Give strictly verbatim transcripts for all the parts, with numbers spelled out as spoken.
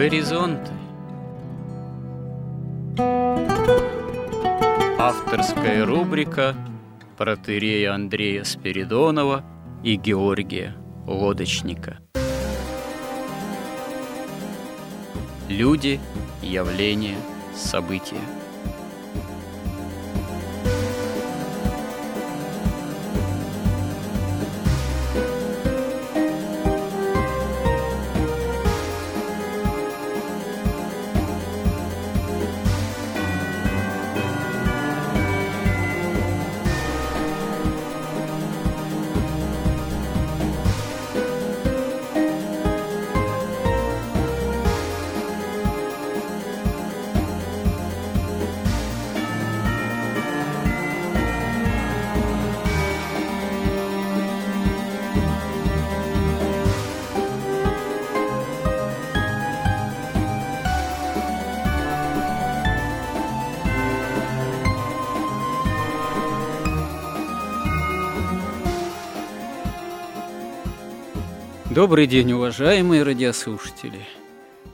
Горизонты. Авторская рубрика протоиерея Андрея Спиридонова и Георгия Лодочника. Люди, явления, события. Добрый день, уважаемые радиослушатели!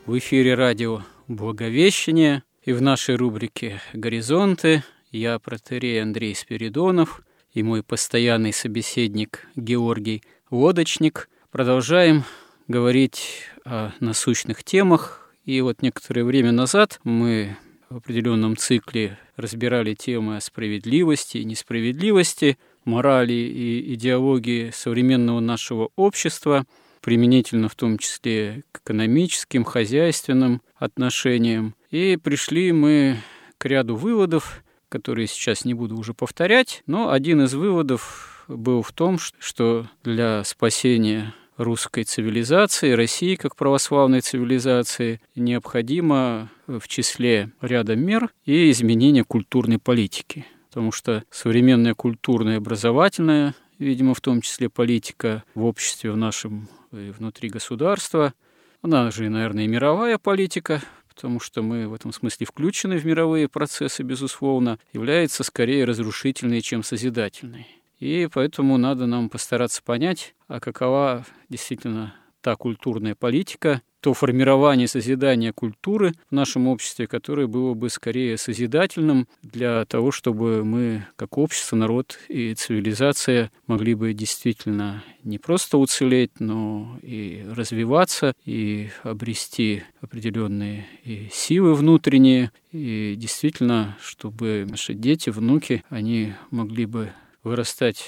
В эфире радио «Благовещение» и в нашей рубрике «Горизонты» я, протоиерей Андрей Спиридонов, и мой постоянный собеседник Георгий Лодочник. Продолжаем говорить о насущных темах. И вот некоторое время назад мы в определенном цикле разбирали темы о справедливости и несправедливости, морали и идеологии современного нашего общества, применительно в том числе к экономическим, хозяйственным отношениям. И пришли мы к ряду выводов, которые сейчас не буду уже повторять, но один из выводов был в том, что для спасения русской цивилизации, России как православной цивилизации, необходимо в числе ряда мер и изменение культурной политики, потому что современная культурная и образовательная, видимо, в том числе политика в обществе, в нашем и внутри государства. Она же, наверное, и мировая политика, потому что мы в этом смысле включены в мировые процессы, безусловно, является скорее разрушительной, чем созидательной. И поэтому надо нам постараться понять, а какова действительно та культурная политика, то формирование созидания культуры в нашем обществе, которое было бы скорее созидательным для того, чтобы мы, как общество, народ и цивилизация, могли бы действительно не просто уцелеть, но и развиваться, и обрести определенные и силы внутренние, и действительно, чтобы наши дети, внуки, они могли бы вырастать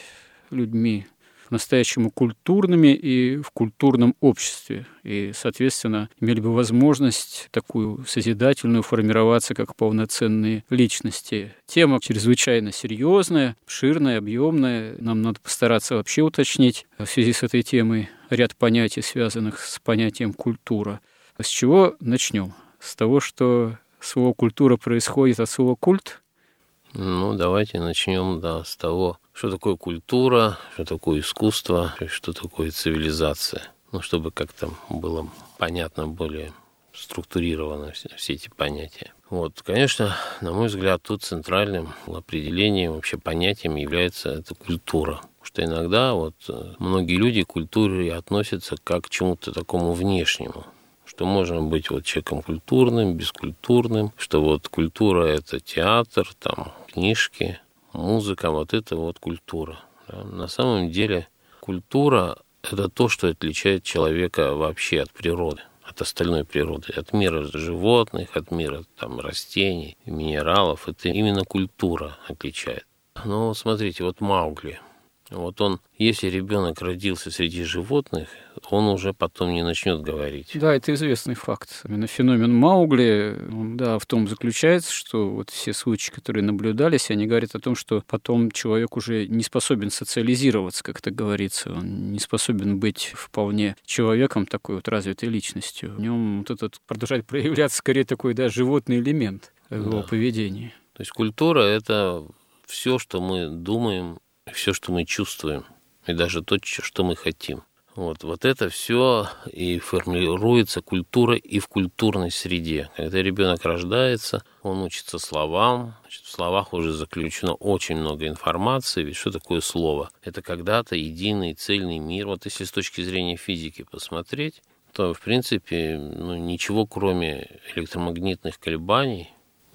людьми по-настоящему культурными и в культурном обществе. И, соответственно, имели бы возможность такую созидательную формироваться как полноценные личности. Тема чрезвычайно серьезная, обширная, объемная. Нам надо постараться вообще уточнить в связи с этой темой ряд понятий, связанных с понятием «культура». С чего начнем? С того, что слово «культура» происходит от слова «культ»? Ну, давайте начнем, да, с того, что такое культура, что такое искусство, что такое цивилизация. Ну, чтобы как-то было понятно, более структурировано все, все эти понятия. Вот, конечно, на мой взгляд, тут центральным определением, вообще понятием является эта культура. Потому что иногда вот многие люди к культуре относятся как к чему-то такому внешнему, что можно быть вот человеком культурным, бескультурным, что вот культура – это театр, там, книжки, музыка, вот это вот культура. На самом деле культура – это то, что отличает человека вообще от природы, от остальной природы, от мира животных, от мира там, растений, минералов. Это именно культура отличает. Но смотрите, вот Маугли. Вот он, если ребенок родился среди животных, он уже потом не начнет говорить. Да, это известный факт. Именно феномен Маугли, да, в том заключается, что вот все случаи, которые наблюдались, они говорят о том, что потом человек уже не способен социализироваться, как это говорится, он не способен быть вполне человеком, такой вот развитой личностью. В нем вот этот продолжает проявляться скорее такой, да, животный элемент его, да, поведения. То есть культура — это все, что мы думаем, все, что мы чувствуем, и даже то, что мы хотим. Вот, вот это все и формируется культура и в культурной среде. Когда ребенок рождается, он учится словам. Значит, в словах уже заключено очень много информации. Ведь что такое слово? Это когда-то единый цельный мир. Вот если с точки зрения физики посмотреть, что, в принципе, ну, ничего, кроме электромагнитных колебаний,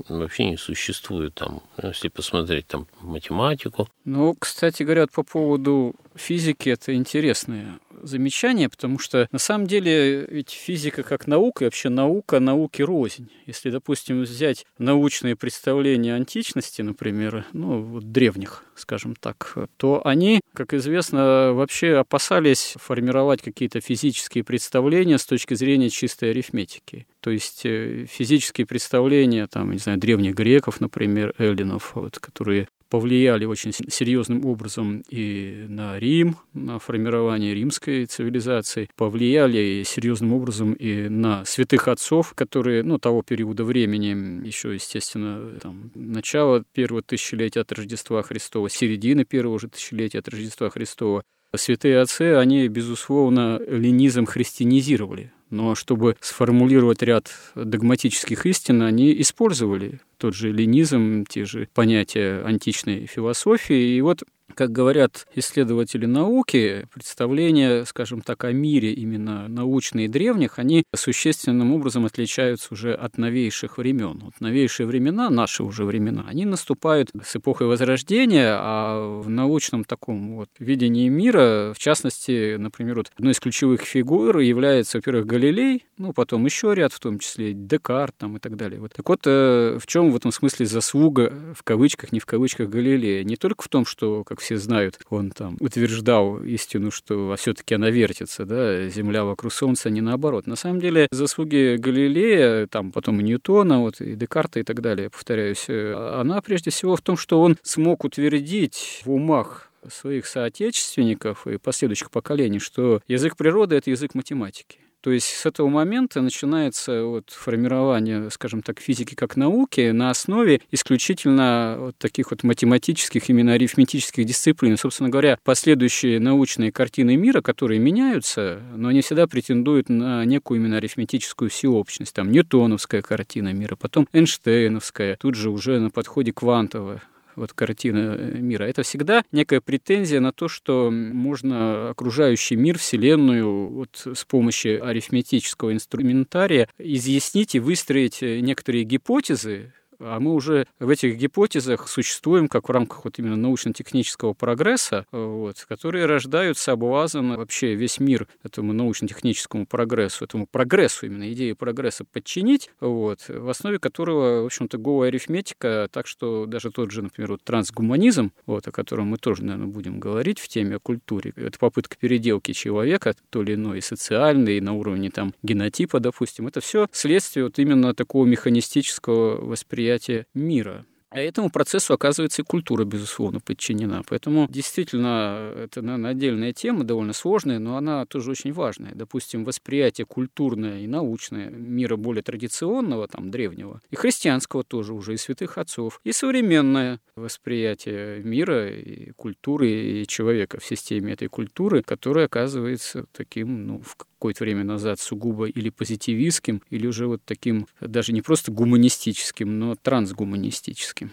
вообще не существует там, если посмотреть там математику. Ну, кстати говоря, по поводу физики это интересное замечание, потому что на самом деле ведь физика как наука и вообще наука науки рознь. Если, допустим, взять научные представления античности, например, ну, вот древних, скажем так, то они, как известно, вообще опасались формировать какие-то физические представления с точки зрения чистой арифметики. То есть физические представления, там, не знаю, древних греков, например, эллинов, вот, которые повлияли очень серьезным образом и на Рим, на формирование римской цивилизации, повлияли серьезным образом и на святых отцов, которые, ну, того периода времени, еще, естественно, там, начало первого тысячелетия от Рождества Христова, середины первого же тысячелетия от Рождества Христова. Святые отцы, они, безусловно, эллинизм христианизировали. Но чтобы сформулировать ряд догматических истин, они использовали тот же эллинизм, те же понятия античной философии. И вот, как говорят исследователи науки, представления, скажем так, о мире именно научные древних, они существенным образом отличаются уже от новейших времен. Вот новейшие времена, наши уже времена, они наступают с эпохой Возрождения, а в научном таком вот видении мира, в частности, например, вот одной из ключевых фигур является, во-первых, Галилей, ну, потом еще ряд, в том числе Декарт там, и так далее. Вот. Так вот, э, в чем в этом смысле заслуга, в кавычках, не в кавычках, Галилея? Не только в том, что, как все знают, он там утверждал истину, что а все-таки она вертится, да, Земля вокруг Солнца, не наоборот. На самом деле заслуги Галилея, там потом и Ньютона, вот, и Декарта и так далее, повторяюсь, она прежде всего в том, что он смог утвердить в умах своих соотечественников и последующих поколений, что язык природы — это язык математики. То есть с этого момента начинается вот формирование, скажем так, физики как науки на основе исключительно вот таких вот математических, именно арифметических дисциплин. Собственно говоря, последующие научные картины мира, которые меняются, но они всегда претендуют на некую именно арифметическую всеобщность. Там ньютоновская картина мира, потом эйнштейновская, тут же уже на подходе квантовая. Вот картина мира. Это всегда некая претензия на то, что можно окружающий мир, Вселенную вот с помощью арифметического инструментария изъяснить и выстроить некоторые гипотезы, а мы уже в этих гипотезах существуем как в рамках вот именно научно-технического прогресса, вот, которые рождают соблазн вообще весь мир этому научно-техническому прогрессу, этому прогрессу именно, идее прогресса подчинить, вот, в основе которого, в общем-то, голая арифметика, так что даже тот же, например, вот трансгуманизм, вот, о котором мы тоже, наверное, будем говорить в теме о культуре, это попытка переделки человека, то ли иной, и социальной, и на уровне там генотипа, допустим, это все следствие вот именно такого механистического восприятия мира. А этому процессу, оказывается, и культура, безусловно, подчинена. Поэтому, действительно, это, наверное, отдельная тема, довольно сложная, но она тоже очень важная. Допустим, восприятие культурное и научное мира более традиционного, там, древнего, и христианского тоже уже, и святых отцов, и современное восприятие мира, и культуры, и человека в системе этой культуры, которая оказывается таким, ну, в какое-то время назад сугубо или позитивистским, или уже вот таким даже не просто гуманистическим, но трансгуманистическим.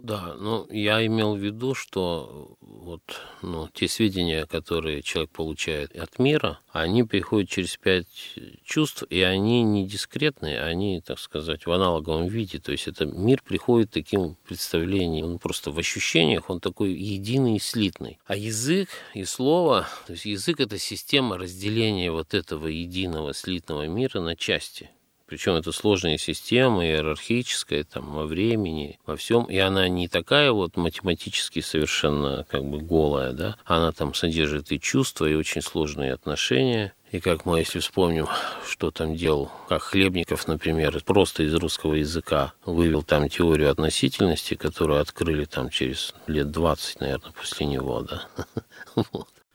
Да, ну я имел в виду, что вот, ну, те сведения, которые человек получает от мира, они приходят через пять чувств, и они не дискретные, они, так сказать, в аналоговом виде. То есть это мир приходит таким представлением, он просто в ощущениях, он такой единый и слитный. А язык и слово, то есть язык — это система разделения вот этого единого слитного мира на части. Причем это сложная система, иерархическая, там, во времени, во всем. И она не такая вот математически совершенно как бы голая, да. Она там содержит и чувства, и очень сложные отношения. И как мы, если вспомним, что там делал, как Хлебников, например, просто из русского языка вывел там теорию относительности, которую открыли там через лет двадцать, наверное, после него, да.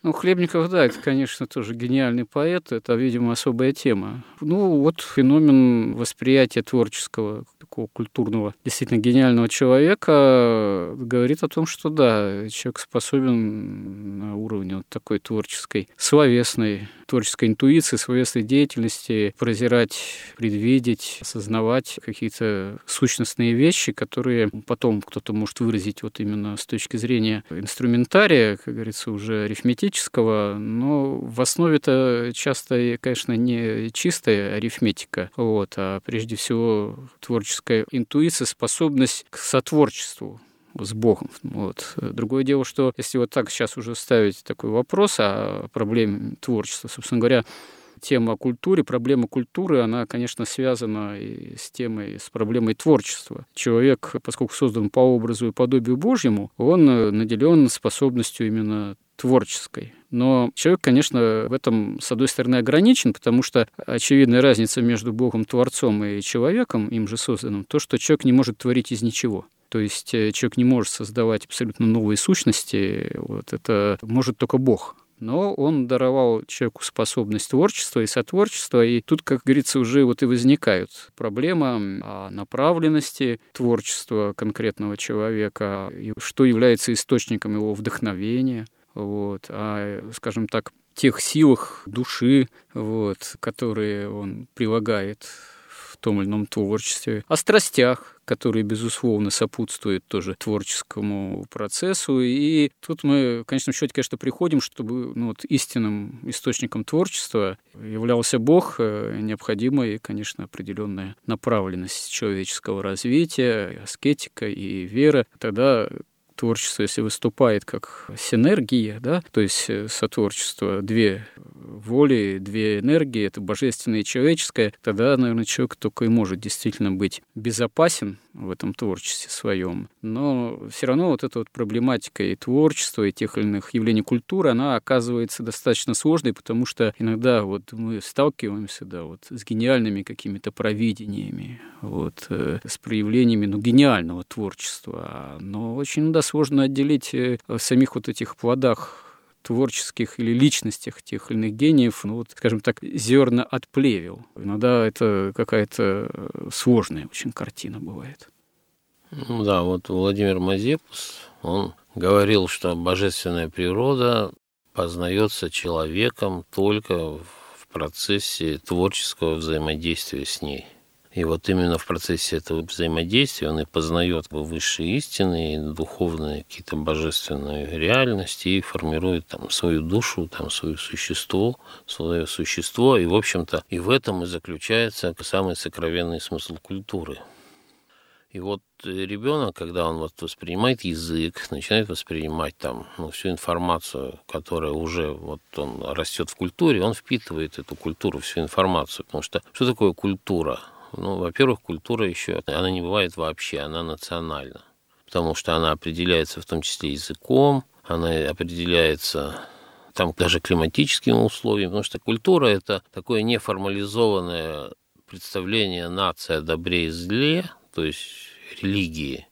Ну, Хлебников, да, это, конечно, тоже гениальный поэт, это, видимо, особая тема. Ну, вот феномен восприятия творческого, такого культурного, действительно гениального человека говорит о том, что, да, человек способен на уровне вот такой творческой, словесной, творческой интуиции, словесной деятельности прозирать, предвидеть, осознавать какие-то сущностные вещи, которые потом кто-то может выразить вот именно с точки зрения инструментария, как говорится, уже арифметически, исторического, но в основе-то часто, конечно, не чистая арифметика, вот, а прежде всего творческая интуиция, способность к сотворчеству с Богом. Вот. Другое дело, что если вот так сейчас уже ставить такой вопрос о проблеме творчества, собственно говоря, тема о культуре, проблема культуры, она, конечно, связана и с темой, с проблемой творчества. Человек, поскольку создан по образу и подобию Божьему, он наделен способностью именно творческой. Но человек, конечно, в этом, с одной стороны, ограничен, потому что очевидная разница между Богом-творцом и человеком, им же созданным, то, что человек не может творить из ничего. То есть человек не может создавать абсолютно новые сущности, вот, это может только Бог. Но он даровал человеку способность творчества и сотворчества, и тут, как говорится, уже вот и возникает проблема о направленности творчества конкретного человека, и что является источником его вдохновения, вот, а, скажем так, тех силах души, вот, которые он прилагает в том или ином творчестве, о страстях, которые, безусловно, сопутствуют тоже творческому процессу. И тут мы, в конечном счете, конечно, приходим, чтобы ну, вот, истинным источником творчества являлся Бог, необходима и, конечно, определенная направленность человеческого развития, аскетика и вера. Тогда творчество, если выступает как синергия, да, то есть сотворчество, две воли, две энергии, это божественное и человеческое, тогда, наверное, человек только и может действительно быть безопасен в этом творчестве своем. Но все равно вот эта вот проблематика и творчества, и тех или иных явлений культуры, она оказывается достаточно сложной, потому что иногда вот мы сталкиваемся да, вот, с гениальными какими-то провидениями, вот, с проявлениями ну, гениального творчества, но очень достаточно сложно отделить в самих вот этих плодах творческих или личностях тех или иных гениев, ну вот, скажем так, зерна от плевел. Иногда это какая-то сложная очень картина бывает. Ну да, вот Владимир Мазепус, он говорил, что божественная природа познается человеком только в процессе творческого взаимодействия с ней. И вот именно в процессе этого взаимодействия он и познает высшие истины, и духовные какие-то божественные реальности, и формирует там свою душу, там свое существо, свое существо. И, в общем-то, и в этом и заключается самый сокровенный смысл культуры. И вот ребенок, когда он вот воспринимает язык, начинает воспринимать там ну, всю информацию, которая уже вот он растет в культуре, он впитывает эту культуру, всю информацию. Потому что что такое культура? Ну, во-первых, культура еще, она не бывает вообще, она национальна, потому что она определяется в том числе языком, она определяется там даже климатическими условиями, потому что культура – это такое неформализованное представление нации о добре и зле, то есть религии,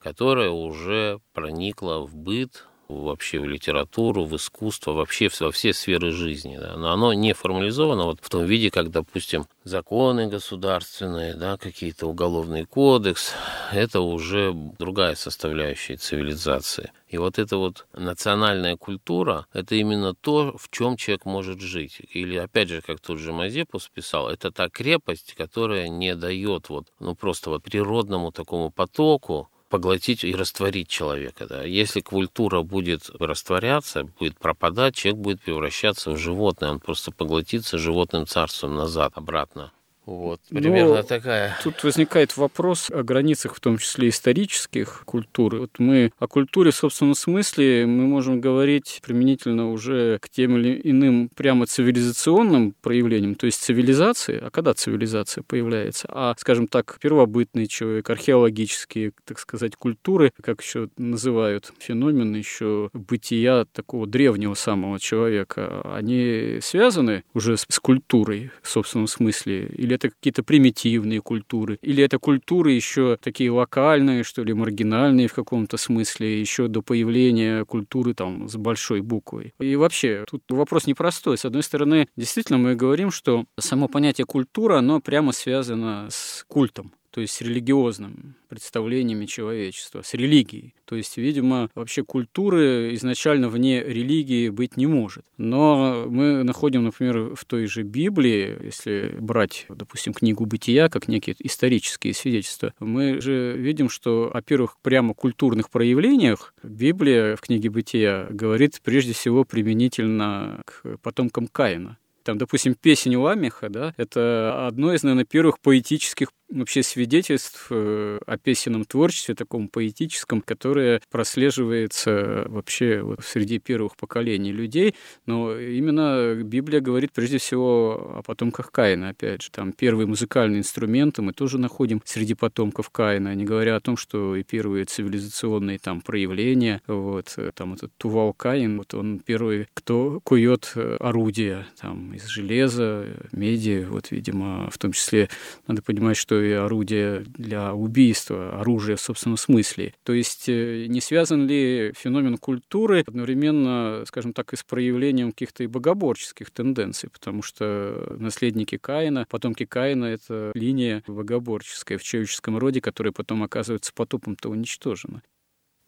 которая уже проникла в быт, вообще в литературу, в искусство, вообще во все сферы жизни. Да. Но оно не формализовано вот в том виде, как, допустим, законы государственные, да, какие-то уголовный кодекс. Это уже другая составляющая цивилизации. И вот эта вот национальная культура – это именно то, в чем человек может жить. Или, опять же, как тот же Мазепус писал, это та крепость, которая не дает вот, ну, просто вот природному такому потоку поглотить и растворить человека. Да. Если культура будет растворяться, будет пропадать, человек будет превращаться в животное, он просто поглотится животным царством назад, обратно. Вот, примерно Но такая. Тут возникает вопрос о границах, в том числе исторических, культуры. Вот мы о культуре в собственном смысле мы можем говорить применительно уже к тем или иным прямо цивилизационным проявлениям, то есть цивилизации, а когда цивилизация появляется, а, скажем так, первобытный человек, археологические, так сказать, культуры, как еще называют феномен еще бытия такого древнего самого человека, они связаны уже с культурой в собственном смысле, или это какие-то примитивные культуры, или это культуры еще такие локальные, что ли, маргинальные в каком-то смысле, еще до появления культуры там с большой буквой. И вообще, тут вопрос непростой. С одной стороны, действительно, мы говорим, что само понятие культура, оно прямо связано с культом. то есть с религиозным представлениями человечества, с религией. То есть, видимо, вообще культуры изначально вне религии быть не может. Но мы находим, например, в той же Библии, если брать, допустим, книгу «Бытия» как некие исторические свидетельства, мы же видим, что о первых прямо культурных проявлениях Библия в книге «Бытия» говорит прежде всего применительно к потомкам Каина. Там, допустим, песня Ламеха, да, это одно из, наверное, первых поэтических вообще свидетельств о песенном творчестве, таком поэтическом, которое прослеживается вообще вот среди первых поколений людей. Но именно Библия говорит прежде всего о потомках Каина, опять же. Там первые музыкальные инструменты мы тоже находим среди потомков Каина, не говоря о том, что и первые цивилизационные там проявления, вот, там этот Тувалкаин, вот он первый, кто кует орудия, там, из железа, меди, вот, видимо, в том числе надо понимать, что и орудие для убийства, оружие в собственном смысле. То есть не связан ли феномен культуры одновременно, скажем так, и с проявлением каких-то и богоборческих тенденций, потому что наследники Каина, потомки Каина — это линия богоборческая в человеческом роде, которая потом оказывается потопом-то уничтожена.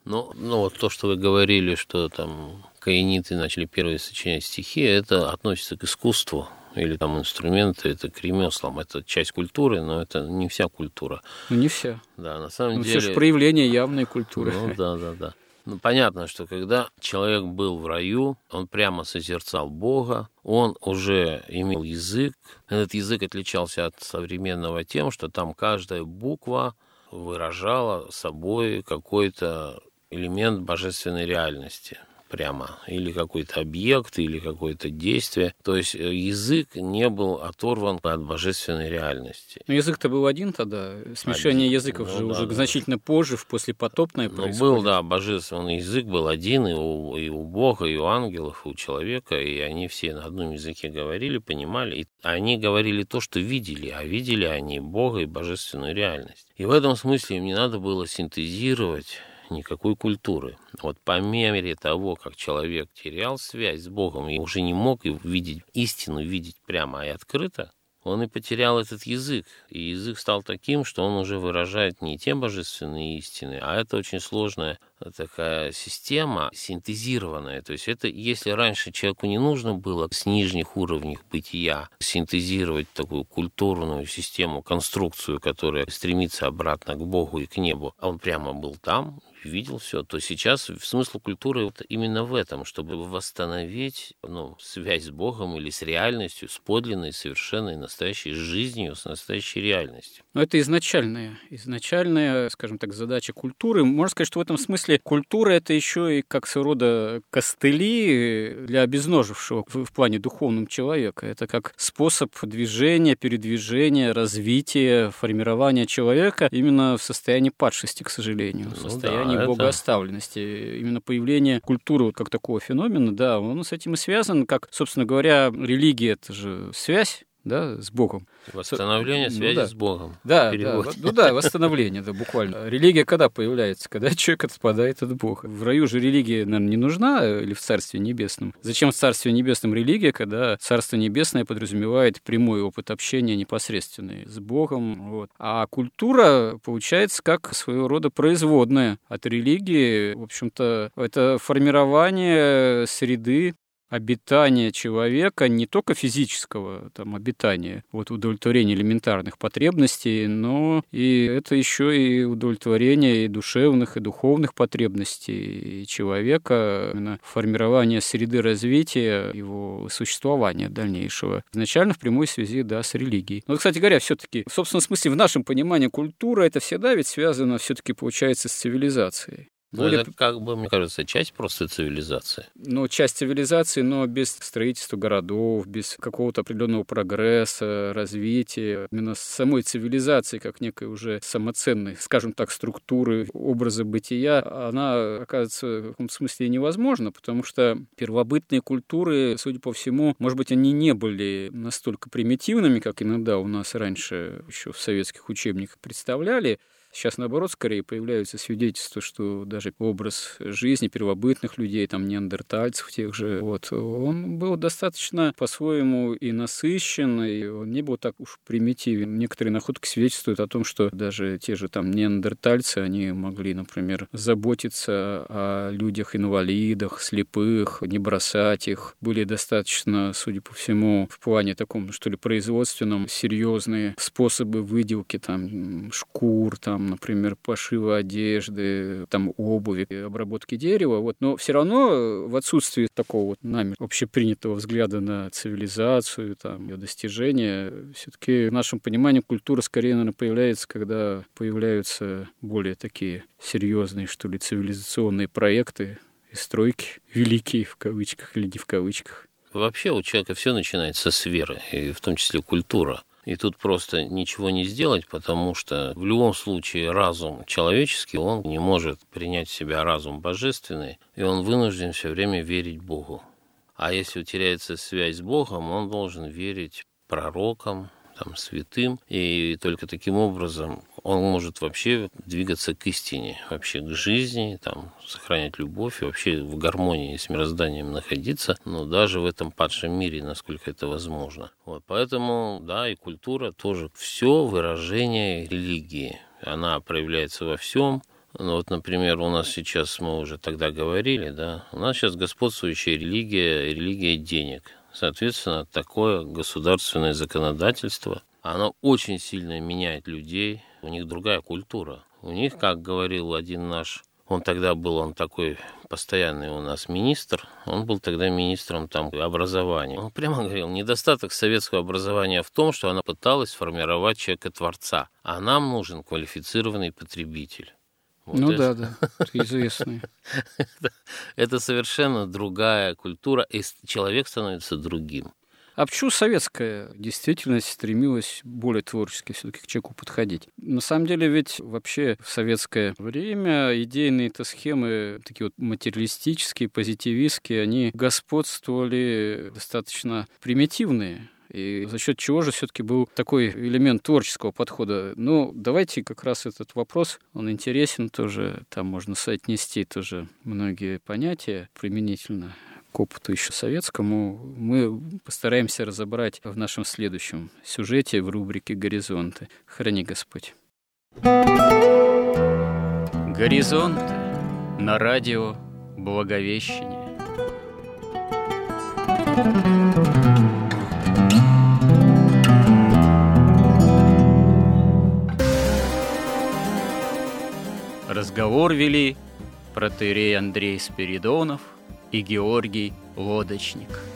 Ну, ну вот то, что вы говорили, что там каиниты начали первые сочинять стихи, это относится к искусству. Или там инструменты, это к ремеслам, это часть культуры, но это не вся культура. Ну, не вся. Да, на самом ну, деле... Ну, все же проявление явной культуры. Ну, да, да, да. Ну, понятно, что когда человек был в раю, он прямо созерцал Бога, он уже имел язык. Этот язык отличался от современного тем, что там каждая буква выражала собой какой-то элемент божественной реальности. Прямо, или какой-то объект, или какое-то действие. То есть язык не был оторван от божественной реальности. Но язык-то был один тогда, смешение один. языков ну, же да, уже да. значительно позже, в послепотопное ну, происходит. Был, да, божественный язык был один и у, и у Бога, и у ангелов, и у человека, и они все на одном языке говорили, понимали, и они говорили то, что видели, а видели они Бога и божественную реальность. И в этом смысле им не надо было синтезировать никакой культуры. Вот по мере того, как человек терял связь с Богом и уже не мог видеть истину, видеть прямо и открыто, он и потерял этот язык. И язык стал таким, что он уже выражает не те божественные истины, а это очень сложная такая система, синтезированная. То есть это, если раньше человеку не нужно было с нижних уровней бытия синтезировать такую культурную систему, конструкцию, которая стремится обратно к Богу и к небу, а он прямо был там, видел все, то сейчас смысл культуры вот именно в этом, чтобы восстановить ну, связь с Богом или с реальностью, с подлинной, совершенной, настоящей жизнью, с настоящей реальностью. Но это изначальная, изначальная, скажем так, задача культуры. Можно сказать, что в этом смысле культура — это еще и как своего рода костыли для обезножившего в плане духовном человека. Это как способ движения, передвижения, развития, формирования человека именно в состоянии падшести, к сожалению, в состоянии не богооставленности. Именно появление культуры как такого феномена, да, он с этим и связан, как, собственно говоря, религия — это же связь, да, с Богом. Восстановление связи ну, да. с Богом. Да, да, ну да, восстановление, да, буквально. Религия когда появляется? Когда человек отпадает от Бога. В раю же религия нам не нужна, или в Царстве Небесном. Зачем в Царстве Небесном религия, когда Царство Небесное подразумевает прямой опыт общения непосредственный с Богом? Вот. А культура получается как своего рода производная от религии. В общем-то, это формирование среды, обитание человека, не только физического там, обитания, вот удовлетворение элементарных потребностей, но и это еще и удовлетворение и душевных, и духовных потребностей человека, именно формирование среды развития, его существования дальнейшего, изначально в прямой связи, да, с религией. Но, кстати говоря, все-таки, в собственном смысле, в нашем понимании культура, это всегда ведь связано все-таки, получается, с цивилизацией. Ну, Более... это, как бы, мне кажется, часть просто цивилизации. Ну, часть цивилизации, но без строительства городов, без какого-то определенного прогресса, развития. Именно самой цивилизации, как некой уже самоценной, скажем так, структуры, образа бытия, она, оказывается, в каком-то смысле невозможна, потому что первобытные культуры, судя по всему, может быть, они не были настолько примитивными, как иногда у нас раньше еще в советских учебниках представляли, Сейчас, наоборот, скорее появляются свидетельства, что даже образ жизни первобытных людей, там, неандертальцев тех же, вот, он был достаточно по-своему и насыщен, и он не был так уж примитивен. Некоторые находки свидетельствуют о том, что даже те же там неандертальцы, они могли, например, заботиться о людях-инвалидах, слепых, не бросать их. Были достаточно, судя по всему, в плане таком, что ли, производственном, серьезные способы выделки, там, шкур, там, например, пошива одежды, там, обуви, обработки дерева. Вот. Но все равно в отсутствии такого вот нами общепринятого взгляда на цивилизацию, там, ее достижения, все-таки в нашем понимании культура скорее, наверное, появляется, когда появляются более такие серьезные, что ли, цивилизационные проекты и стройки, великие в кавычках или не в кавычках. Вообще у человека все начинается с веры, и в том числе культура. И тут просто ничего не сделать, потому что в любом случае разум человеческий, он не может принять в себя разум божественный, и он вынужден все время верить Богу. А если утеряется связь с Богом, он должен верить пророкам, там, святым, и только таким образом он может вообще двигаться к истине, вообще к жизни, там, сохранять любовь и вообще в гармонии с мирозданием находиться, но даже в этом падшем мире, насколько это возможно. Вот, поэтому, да, и культура тоже все выражение религии. Она проявляется во всем. Ну вот, например, у нас сейчас, мы уже тогда говорили, да, у нас сейчас господствующая религия, религия денег. Соответственно, такое государственное законодательство, оно очень сильно меняет людей, у них другая культура. У них, как говорил один наш, он тогда был, он такой постоянный у нас министр, он был тогда министром там, образования. Он прямо говорил, недостаток советского образования в том, что она пыталась формировать человека-творца, а нам нужен квалифицированный потребитель. Вот ну это. да, да, известный. это, это совершенно другая культура, и человек становится другим. А почему советская действительность стремилась более творчески все-таки к человеку подходить? На самом деле ведь вообще в советское время идейные-то схемы, такие вот материалистические, позитивистские, они господствовали достаточно примитивные. И за счет чего же все-таки был такой элемент творческого подхода? Ну, давайте как раз этот вопрос, он интересен тоже, там можно соотнести тоже многие понятия применительно к опыту еще советскому. Мы постараемся разобрать в нашем следующем сюжете в рубрике «Горизонты». Храни Господь. Горизонты на радио Благовещение. Разговор вели протоиерей Андрей Спиридонов и Георгий Лодочник.